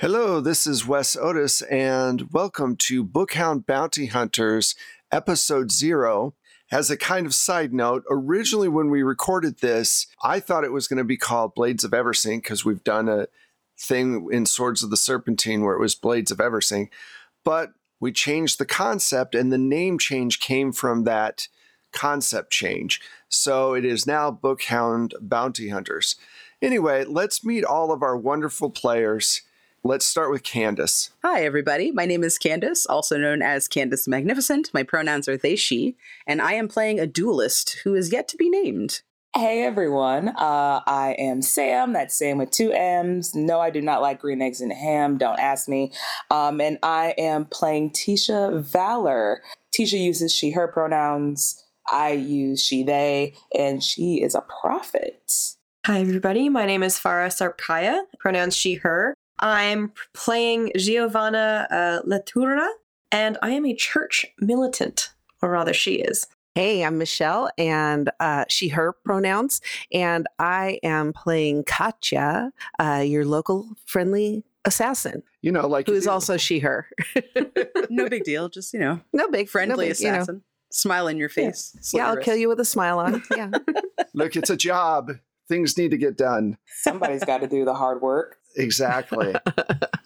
Hello, this is Wes Otis, and welcome to Bookhound Bounty Hunters, Episode 0. As a kind of side note, originally when we recorded this, I thought it was going to be called Blades of Eversink because we've done a thing in Swords of the Serpentine where it was Blades of Eversink, but we changed the concept and the name change came from that concept change. So it is now Bookhound Bounty Hunters. Anyway, let's meet all of our wonderful players. Let's start with Candace. Hi, everybody. My name is Candace, also known as Candace Magnificent. My pronouns are they, she, and I am playing a duelist who is yet to be named. Hey, everyone. I am Sam. That's Sam with two M's. No, I do not like green eggs and ham. Don't ask me. And I am playing Tisha Valor. Tisha uses she, her pronouns. I use she, they, and she is a prophet. Hi, everybody. My name is Farah Sarpkaya, pronouns she, her. I'm playing Giovanna Latoura, and I am a church militant, or rather she is. Hey, I'm Michelle, and she, her pronouns, and I am playing Katya, your local friendly assassin. You know, like who is also she, her. No big deal, just, you know. No big friendly assassin. You know. Smile in your face. Yeah, I'll kill you with a smile on. Yeah. Look, it's a job. Things need to get done. Somebody's got to do the hard work. Exactly.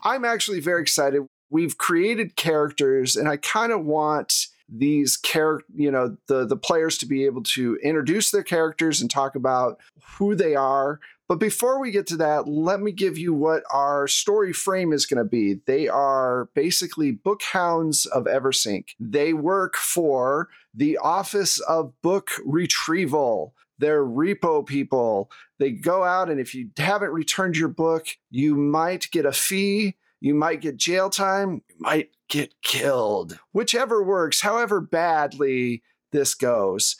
I'm actually very excited. We've created characters, and I kind of want these the players to be able to introduce their characters and talk about who they are. But before we get to that, let me give you what our story frame is going to be. They are basically bookhounds of Eversink. They work for the Office of Book Retrieval. They're repo people. They go out, and if you haven't returned your book, you might get a fee. You might get jail time. You might get killed. Whichever works, however badly this goes.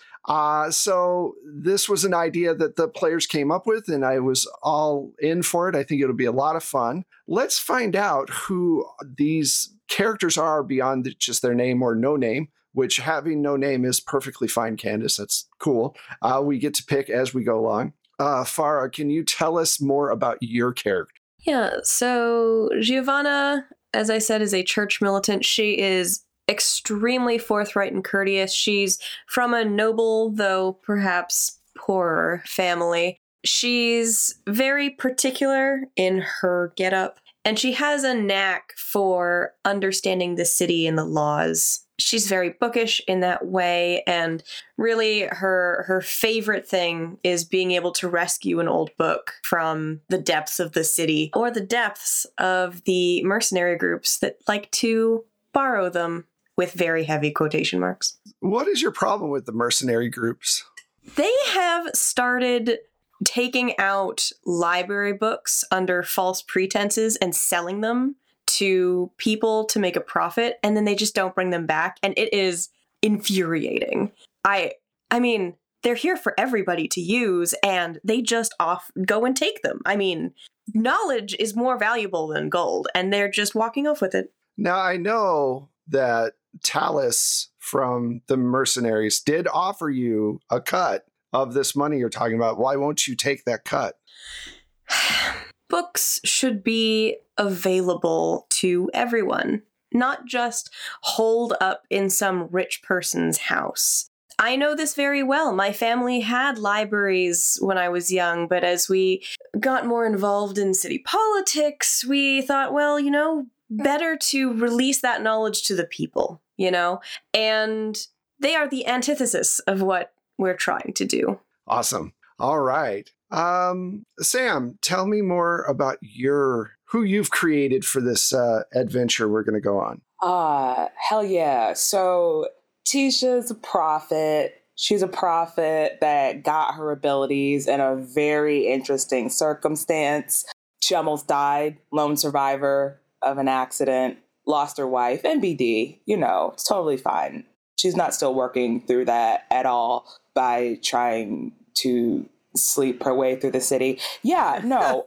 So this was an idea that the players came up with, and I was all in for it. I think it'll be a lot of fun. Let's find out who these characters are beyond just their name or no name, which having no name is perfectly fine, Candace. That's cool. We get to pick as we go along. Farah, can you tell us more about your character? Yeah, so Giovanna, as I said, is a church militant. She is extremely forthright and courteous. She's from a noble, though perhaps poorer, family. She's very particular in her getup, and she has a knack for understanding the city and the laws. She's very bookish in that way, and really her favorite thing is being able to rescue an old book from the depths of the city or the depths of the mercenary groups that like to borrow them, with very heavy quotation marks. What is your problem with the mercenary groups? They have started taking out library books under false pretenses and selling them to people to make a profit, and then they just don't bring them back, and it is infuriating. I mean, they're here for everybody to use, and they just go and take them. I mean, knowledge is more valuable than gold, and they're just walking off with it. Now, I know that Talis from the mercenaries did offer you a cut of this money you're talking about. Why won't you take that cut? Books should be available to everyone, not just holed up in some rich person's house. I know this very well. My family had libraries when I was young, but as we got more involved in city politics, we thought, well, you know, better to release that knowledge to the people, you know? And they are the antithesis of what we're trying to do. Awesome. All right. Sam, tell me more about who you've created for this adventure we're going to go on. Hell yeah. So Tisha's a prophet. She's a prophet that got her abilities in a very interesting circumstance. She almost died, lone survivor of an accident, lost her wife, MBD, you know, it's totally fine. She's not still working through that at all by trying to sleep her way through the city. Yeah, no,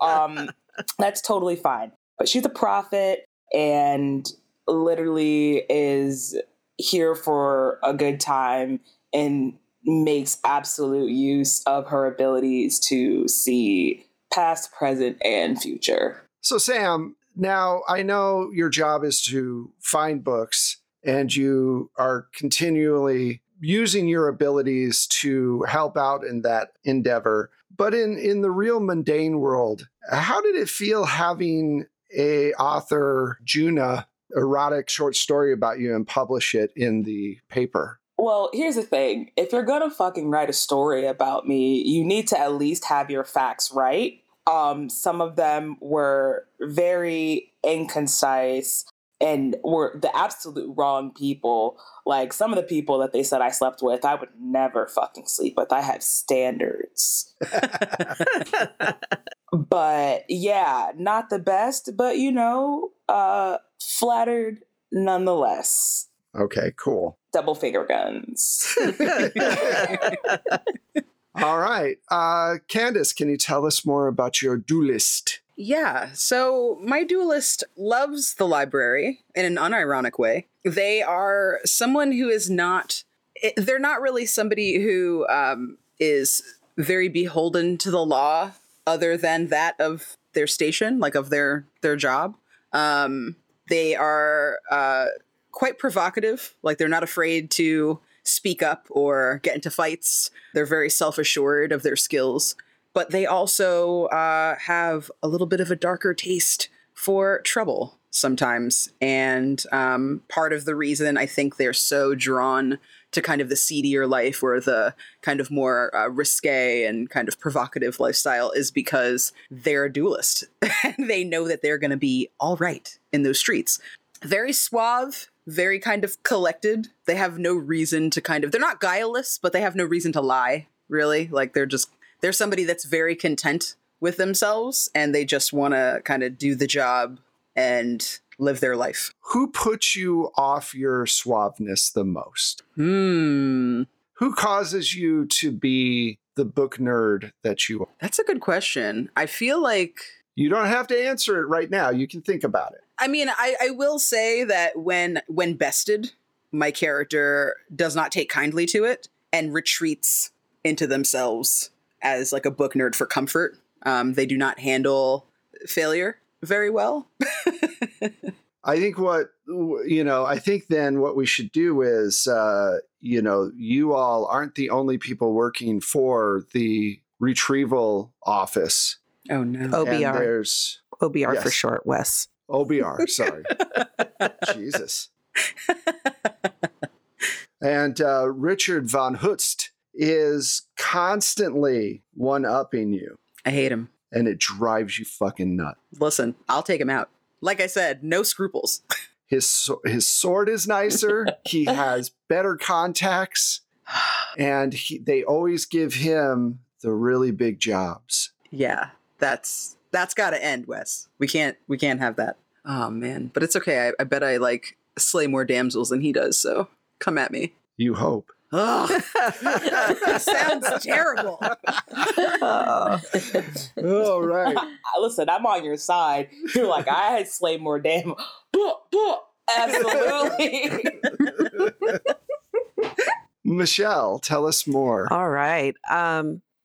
that's totally fine. But she's a prophet and literally is here for a good time and makes absolute use of her abilities to see past, present, and future. So Sam, Now, I know your job is to find books, and you are continually using your abilities to help out in that endeavor. But in the real mundane world, how did it feel having a author, Juna, erotic short story about you and publish it in the paper? Well, here's the thing. If you're going to fucking write a story about me, you need to at least have your facts right. Some of them were very inconcise and were the absolute wrong people. Like, some of the people that they said I slept with, I would never fucking sleep with. I have standards. But yeah, not the best, but you know, flattered nonetheless. Okay, cool. Double finger guns. All right. Candace, can you tell us more about your do list? Yeah. So my do list loves the library in an unironic way. They are someone who is not, they're not really somebody who is very beholden to the law other than that of their station, like of their job. They are quite provocative. Like, they're not afraid to speak up or get into fights. They're very self-assured of their skills, but they also have a little bit of a darker taste for trouble sometimes. And part of the reason I think they're so drawn to kind of the seedier life or the kind of more risque and kind of provocative lifestyle is because they're a duelist. They know that they're going to be all right in those streets. Very suave, very kind of collected. They have no reason to kind of, they're not guileless, but they have no reason to lie, really. Like, they're somebody that's very content with themselves, and they just want to kind of do the job and live their life. Who puts you off your suaveness the most? Who causes you to be the book nerd that you are? That's a good question. I feel like... You don't have to answer it right now. You can think about it. I mean, I will say that when bested, my character does not take kindly to it and retreats into themselves as like a book nerd for comfort. They do not handle failure very well. I think what we should do is, you all aren't the only people working for the retrieval office. Oh, no. OBR. There's OBR, yes. For short, Wes. OBR, sorry. Jesus. And Richard von Hutst is constantly one-upping you. I hate him. And it drives you fucking nuts. Listen, I'll take him out. Like I said, no scruples. His sword is nicer. He has better contacts. And they always give him the really big jobs. Yeah, that's got to end, Wes. We can't have that. Oh, man. But it's okay. I bet I like slay more damsels than he does. So come at me. You hope. Oh, that sounds terrible. All right. Listen, I'm on your side. You're like, I had slayed more damsels. Absolutely. Michelle, tell us more. All right.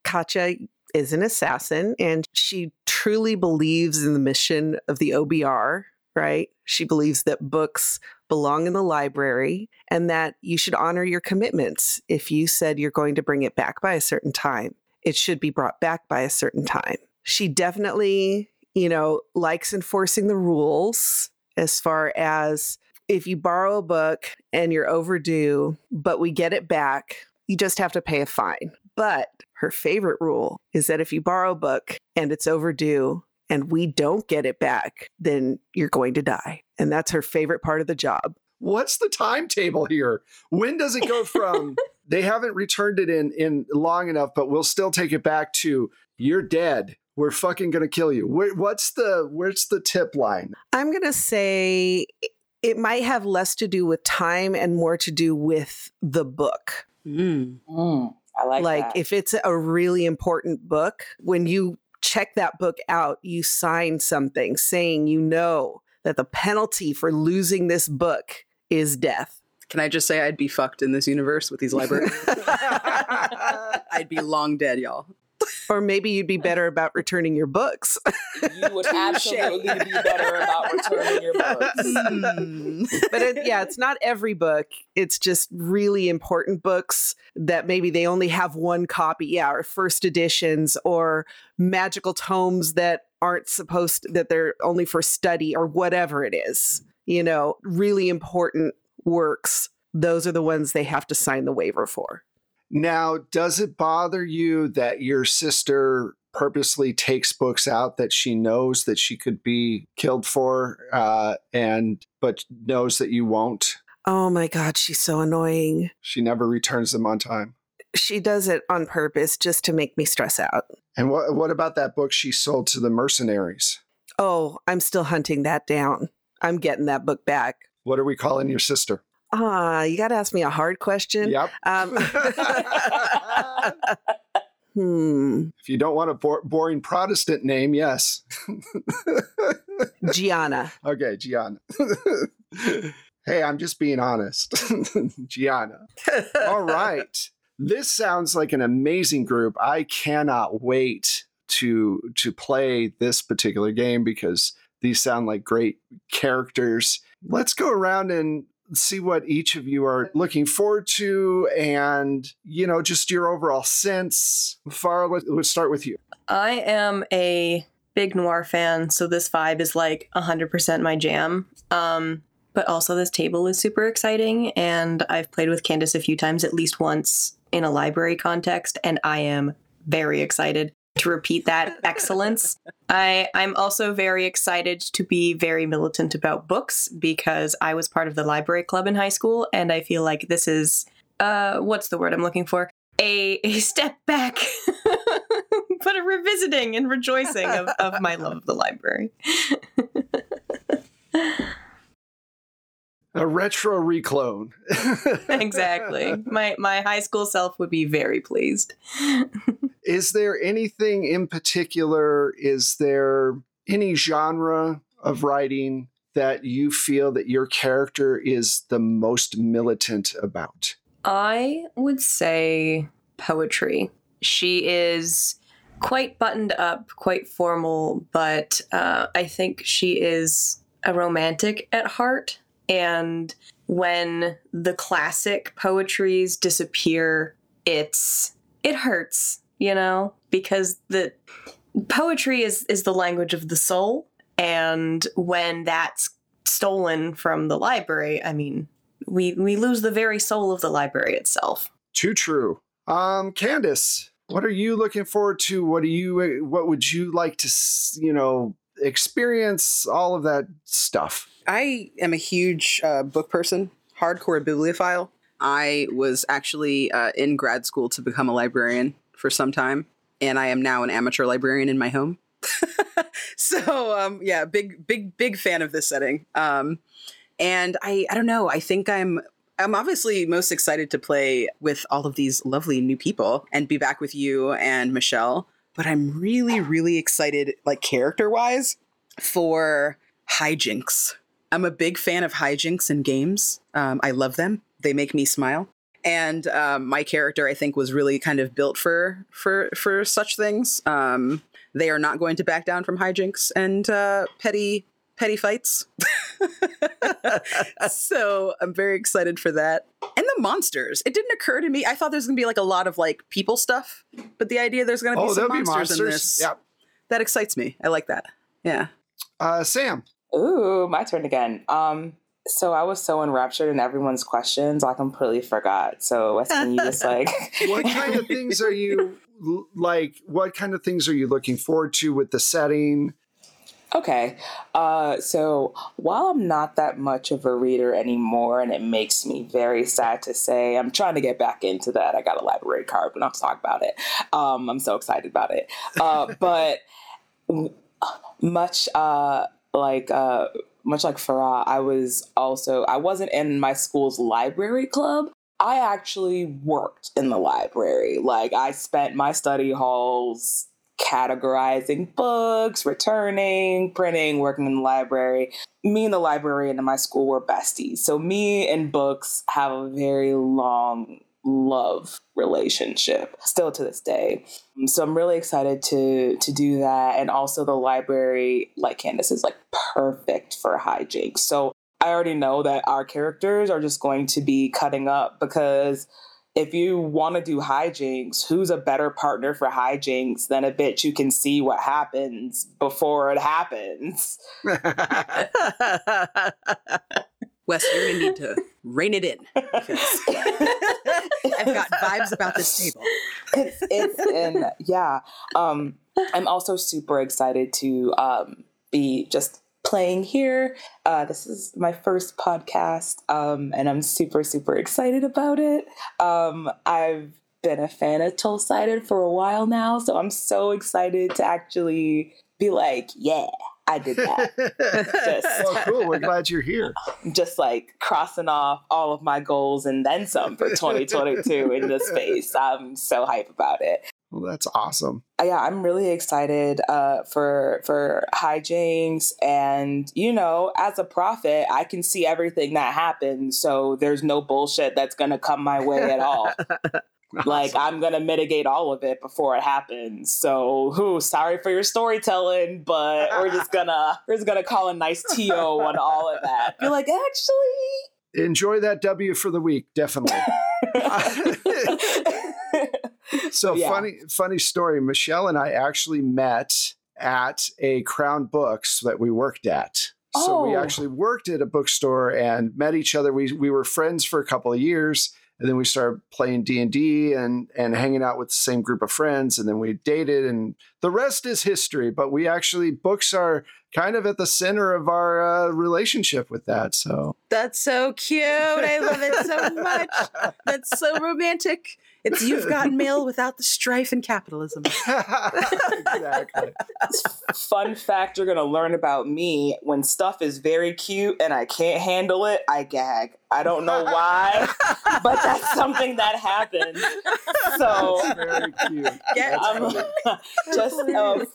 Katja is an assassin, and she truly believes in the mission of the OBR, right? She believes that books belong in the library and that you should honor your commitments. If you said you're going to bring it back by a certain time, it should be brought back by a certain time. She definitely, likes enforcing the rules as far as if you borrow a book and you're overdue, but we get it back, you just have to pay a fine. But her favorite rule is that if you borrow a book and it's overdue and we don't get it back, then you're going to die. And that's her favorite part of the job. What's the timetable here? When does it go from they haven't returned it in long enough, but we'll still take it back, to you're dead, we're fucking going to kill you? Where's the tip line? I'm going to say it might have less to do with time and more to do with the book. I like that. If it's a really important book, when you check that book out, you sign something saying, that the penalty for losing this book is death. Can I just say I'd be fucked in this universe with these libraries? I'd be long dead, y'all. Or maybe you'd be better about returning your books. You would absolutely be better about returning your books. But it's not every book. It's just really important books that maybe they only have one copy. Yeah, or first editions or magical tomes that aren't supposed to, that they're only for study or whatever it is. You know, really important works. Those are the ones they have to sign the waiver for. Now, does it bother you that your sister purposely takes books out that she knows that she could be killed for, but knows that you won't? Oh my God, she's so annoying. She never returns them on time. She does it on purpose just to make me stress out. And what about that book she sold to the mercenaries? Oh, I'm still hunting that down. I'm getting that book back. What are we calling your sister? You got to ask me a hard question. Yep. If you don't want a boring Protestant name, yes. Gianna. Okay, Gianna. Hey, I'm just being honest. Gianna. All right. This sounds like an amazing group. I cannot wait to play this particular game because these sound like great characters. Let's go around and see what each of you are looking forward to and, you know, just your overall sense. Farah, let's start with you. I am a big noir fan, so this vibe is like 100% my jam. But also this table is super exciting, and I've played with Candace a few times, at least once in a library context, and I am very excited to repeat that excellence. I'm also very excited to be very militant about books because I was part of the library club in high school, and I feel like this is, what's the word I'm looking for? A step back, but a revisiting and rejoicing of my love of the library. A retro reclone. Exactly. My high school self would be very pleased. Is there anything in particular, is there any genre of writing that you feel that your character is the most militant about? I would say poetry. She is quite buttoned up, quite formal, but I think she is a romantic at heart. And when the classic poetries disappear, it hurts. You know, because the poetry is the language of the soul. And when that's stolen from the library, I mean, we lose the very soul of the library itself. Too true. Candace, what are you looking forward to? What would you like to, you know, experience? All of that stuff. I am a huge book person, hardcore bibliophile. I was actually in grad school to become a librarian for some time, and I am now an amateur librarian in my home. So big fan of this setting. And I don't know, I think I'm obviously most excited to play with all of these lovely new people and be back with you and Michelle, but I'm really, really excited, like character wise, for hijinks. I'm a big fan of hijinks in games. I love them. They make me smile. And my character, I think, was really kind of built for such things. They are not going to back down from hijinks and petty fights. So I'm very excited for that. And the monsters. It didn't occur to me. I thought there's going to be like a lot of like people stuff. But the idea there's going to be some monsters in this. Yep. That excites me. I like that. Yeah. Sam. Ooh, my turn again. So I was so enraptured in everyone's questions, I completely forgot. So Wes, can you just like... What kind of things are you like? What kind of things are you looking forward to with the setting? Okay. So while I'm not that much of a reader anymore, and it makes me very sad to say, I'm trying to get back into that. I got a library card, but I'll talk about it. I'm so excited about it. But much like Farah, I wasn't in my school's library club. I actually worked in the library. Like, I spent my study halls categorizing books, returning, printing, working in the library. Me and the librarian in my school were besties. So me and books have a very long love relationship still to this day. So I'm really excited to do that. And also the library, like Candace, is like perfect for hijinks. So I already know that our characters are just going to be cutting up, because if you want to do hijinks, who's a better partner for hijinks than a bitch who can see what happens before it happens? Wes, you're going to need to rein it in. I've got vibes about this table. Yeah. I'm also super excited to be just playing here. This is my first podcast, and I'm super, super excited about it. I've been a fan of Tolsided for a while now, so I'm so excited to actually be like, yeah, I did that. Well, cool. We're glad you're here. Just like crossing off all of my goals and then some for 2022 in this space. I'm so hype about it. Well, that's awesome. Yeah, I'm really excited for hijinks. And, you know, as a prophet, I can see everything that happens. So there's no bullshit that's going to come my way at all. Awesome. Like, I'm going to mitigate all of it before it happens. So, sorry for your storytelling, but we're just gonna call a nice TO on all of that. Be like, actually, enjoy that W for the week. Definitely. So yeah. Funny story. Michelle and I actually met at a Crown Books that we worked at. Oh. So we actually worked at a bookstore and met each other. We were friends for a couple of years, and then we started playing D&D and hanging out with the same group of friends. And then we dated, and the rest is history. But we actually, books are kind of at the center of our relationship with that. So that's so cute. I love it so much. That's so romantic. It's you've got mail without the strife and capitalism. Exactly. Fun fact you're going to learn about me: when stuff is very cute and I can't handle it, I gag. I don't know why, but that's something that happens. So that's very cute. Just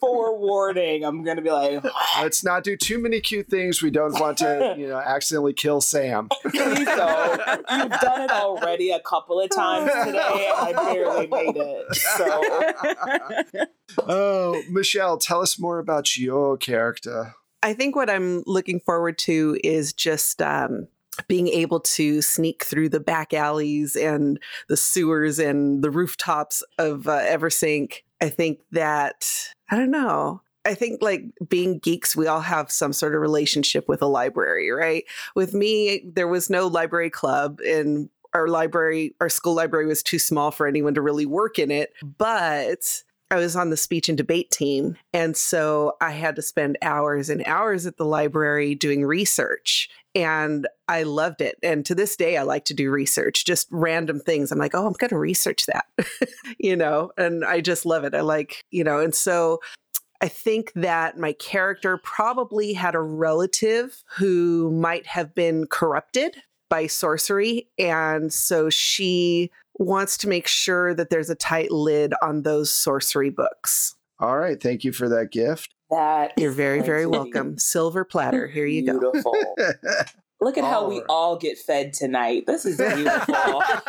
forewarning, I'm going to be like, let's not do too many cute things. We don't want to, accidentally kill Sam. Please don't. You've done it already a couple of times today. I barely made it. So, oh, Michelle, tell us more about your character. I think what I'm looking forward to is just being able to sneak through the back alleys and the sewers and the rooftops of Eversink. I think that, I don't know. I think, like, being geeks, we all have some sort of relationship with a library, right? With me, there was no library club, and our school library was too small for anyone to really work in it. But I was on the speech and debate team, and so I had to spend hours and hours at the library doing research, and I loved it. And to this day, I like to do research, just random things. I'm like, oh, I'm going to research that, and I just love it. I like, and so I think that my character probably had a relative who might have been corrupted by sorcery. And so she wants to make sure that there's a tight lid on those sorcery books. All right. Thank you for that gift. You're very, very welcome. Silver platter. Here you Beautiful. Go. Look at how we all get fed tonight. This is beautiful.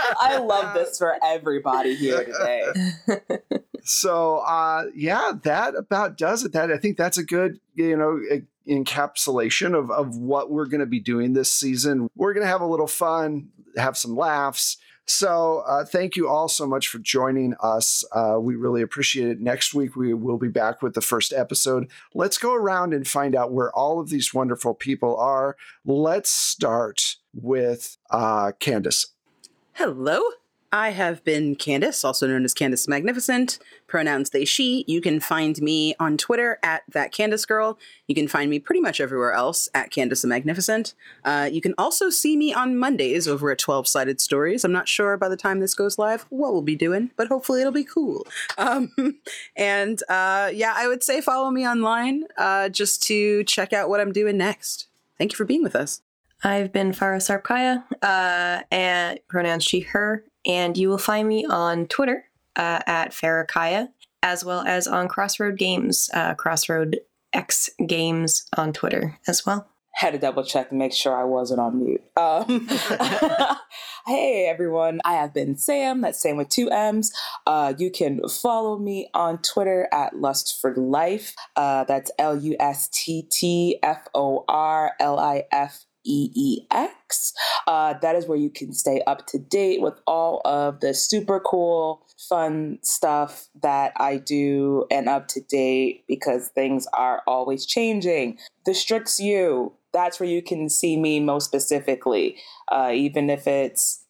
I love this for everybody here today. So, that about does it. That I think that's a good, encapsulation of what we're going to be doing this season. We're going to have a little fun, have some laughs. So thank you all so much for joining us. We really appreciate it. Next week, we will be back with the first episode. Let's go around and find out where all of these wonderful people are. Let's start with Candace. Hello. I have been Candace, also known as Candace Magnificent, pronouns they, she. You can find me on Twitter at @ThatCandaceGirl. You can find me pretty much everywhere else at Candace the Magnificent. You can also see me on Mondays over at 12 sided stories. I'm not sure by the time this goes live what we'll be doing, but hopefully it'll be cool. I would say follow me online just to check out what I'm doing next. Thank you for being with us. I've been Farah Sarpkaya, and pronouns she, her. And you will find me on Twitter at Farah Kaya, as well as on Crossroad Games, Crossroad X Games on Twitter as well. had to double check to make sure I wasn't on mute. Hey, everyone. I have been Sam. That's Sam with two M's. You can follow me on Twitter at lustforlife. That's LUSTTFORLIFEEX. That is where you can stay up to date with all of the super cool, fun stuff that I do and up to date because things are always changing. The Strix U, that's where you can see me most specifically. Even if it's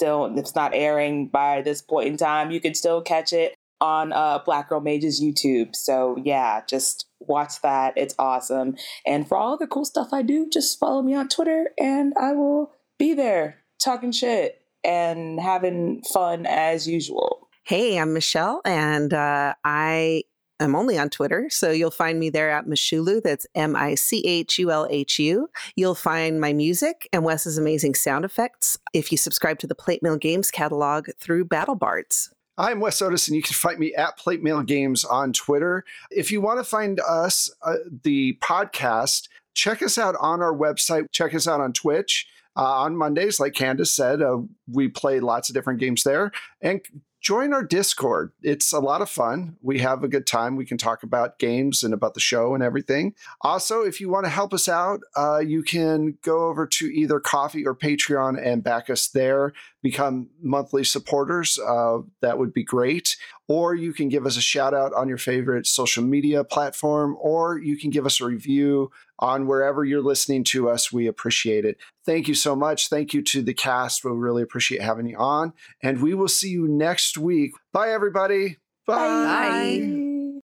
not airing by this point in time, you can still catch it on Black Girl Mages YouTube. So yeah, just watch that. It's awesome. And for all the cool stuff I do, just follow me on Twitter and I will be there talking shit and having fun as usual. Hey, I'm Michelle and I'm only on Twitter, so you'll find me there at Mishulu. That's MICHULHU. You'll find my music and Wes's amazing sound effects if you subscribe to the Plate Mail Games catalog through BattleBards. I'm Wes Otis, and you can find me at Plate Mail Games on Twitter. If you want to find us, the podcast, check us out on our website. Check us out on Twitch on Mondays. Like Candace said, we play lots of different games there. And join our Discord. It's a lot of fun. We have a good time. We can talk about games and about the show and everything. Also, if you want to help us out, you can go over to either Ko-fi or Patreon and back us there. Become monthly supporters. That would be great. Or you can give us a shout out on your favorite social media platform, or you can give us a review on wherever you're listening to us. We appreciate it. Thank you so much. Thank you to the cast. We really appreciate having you on. And we will see you next week. Bye, everybody. Bye. Bye. Bye.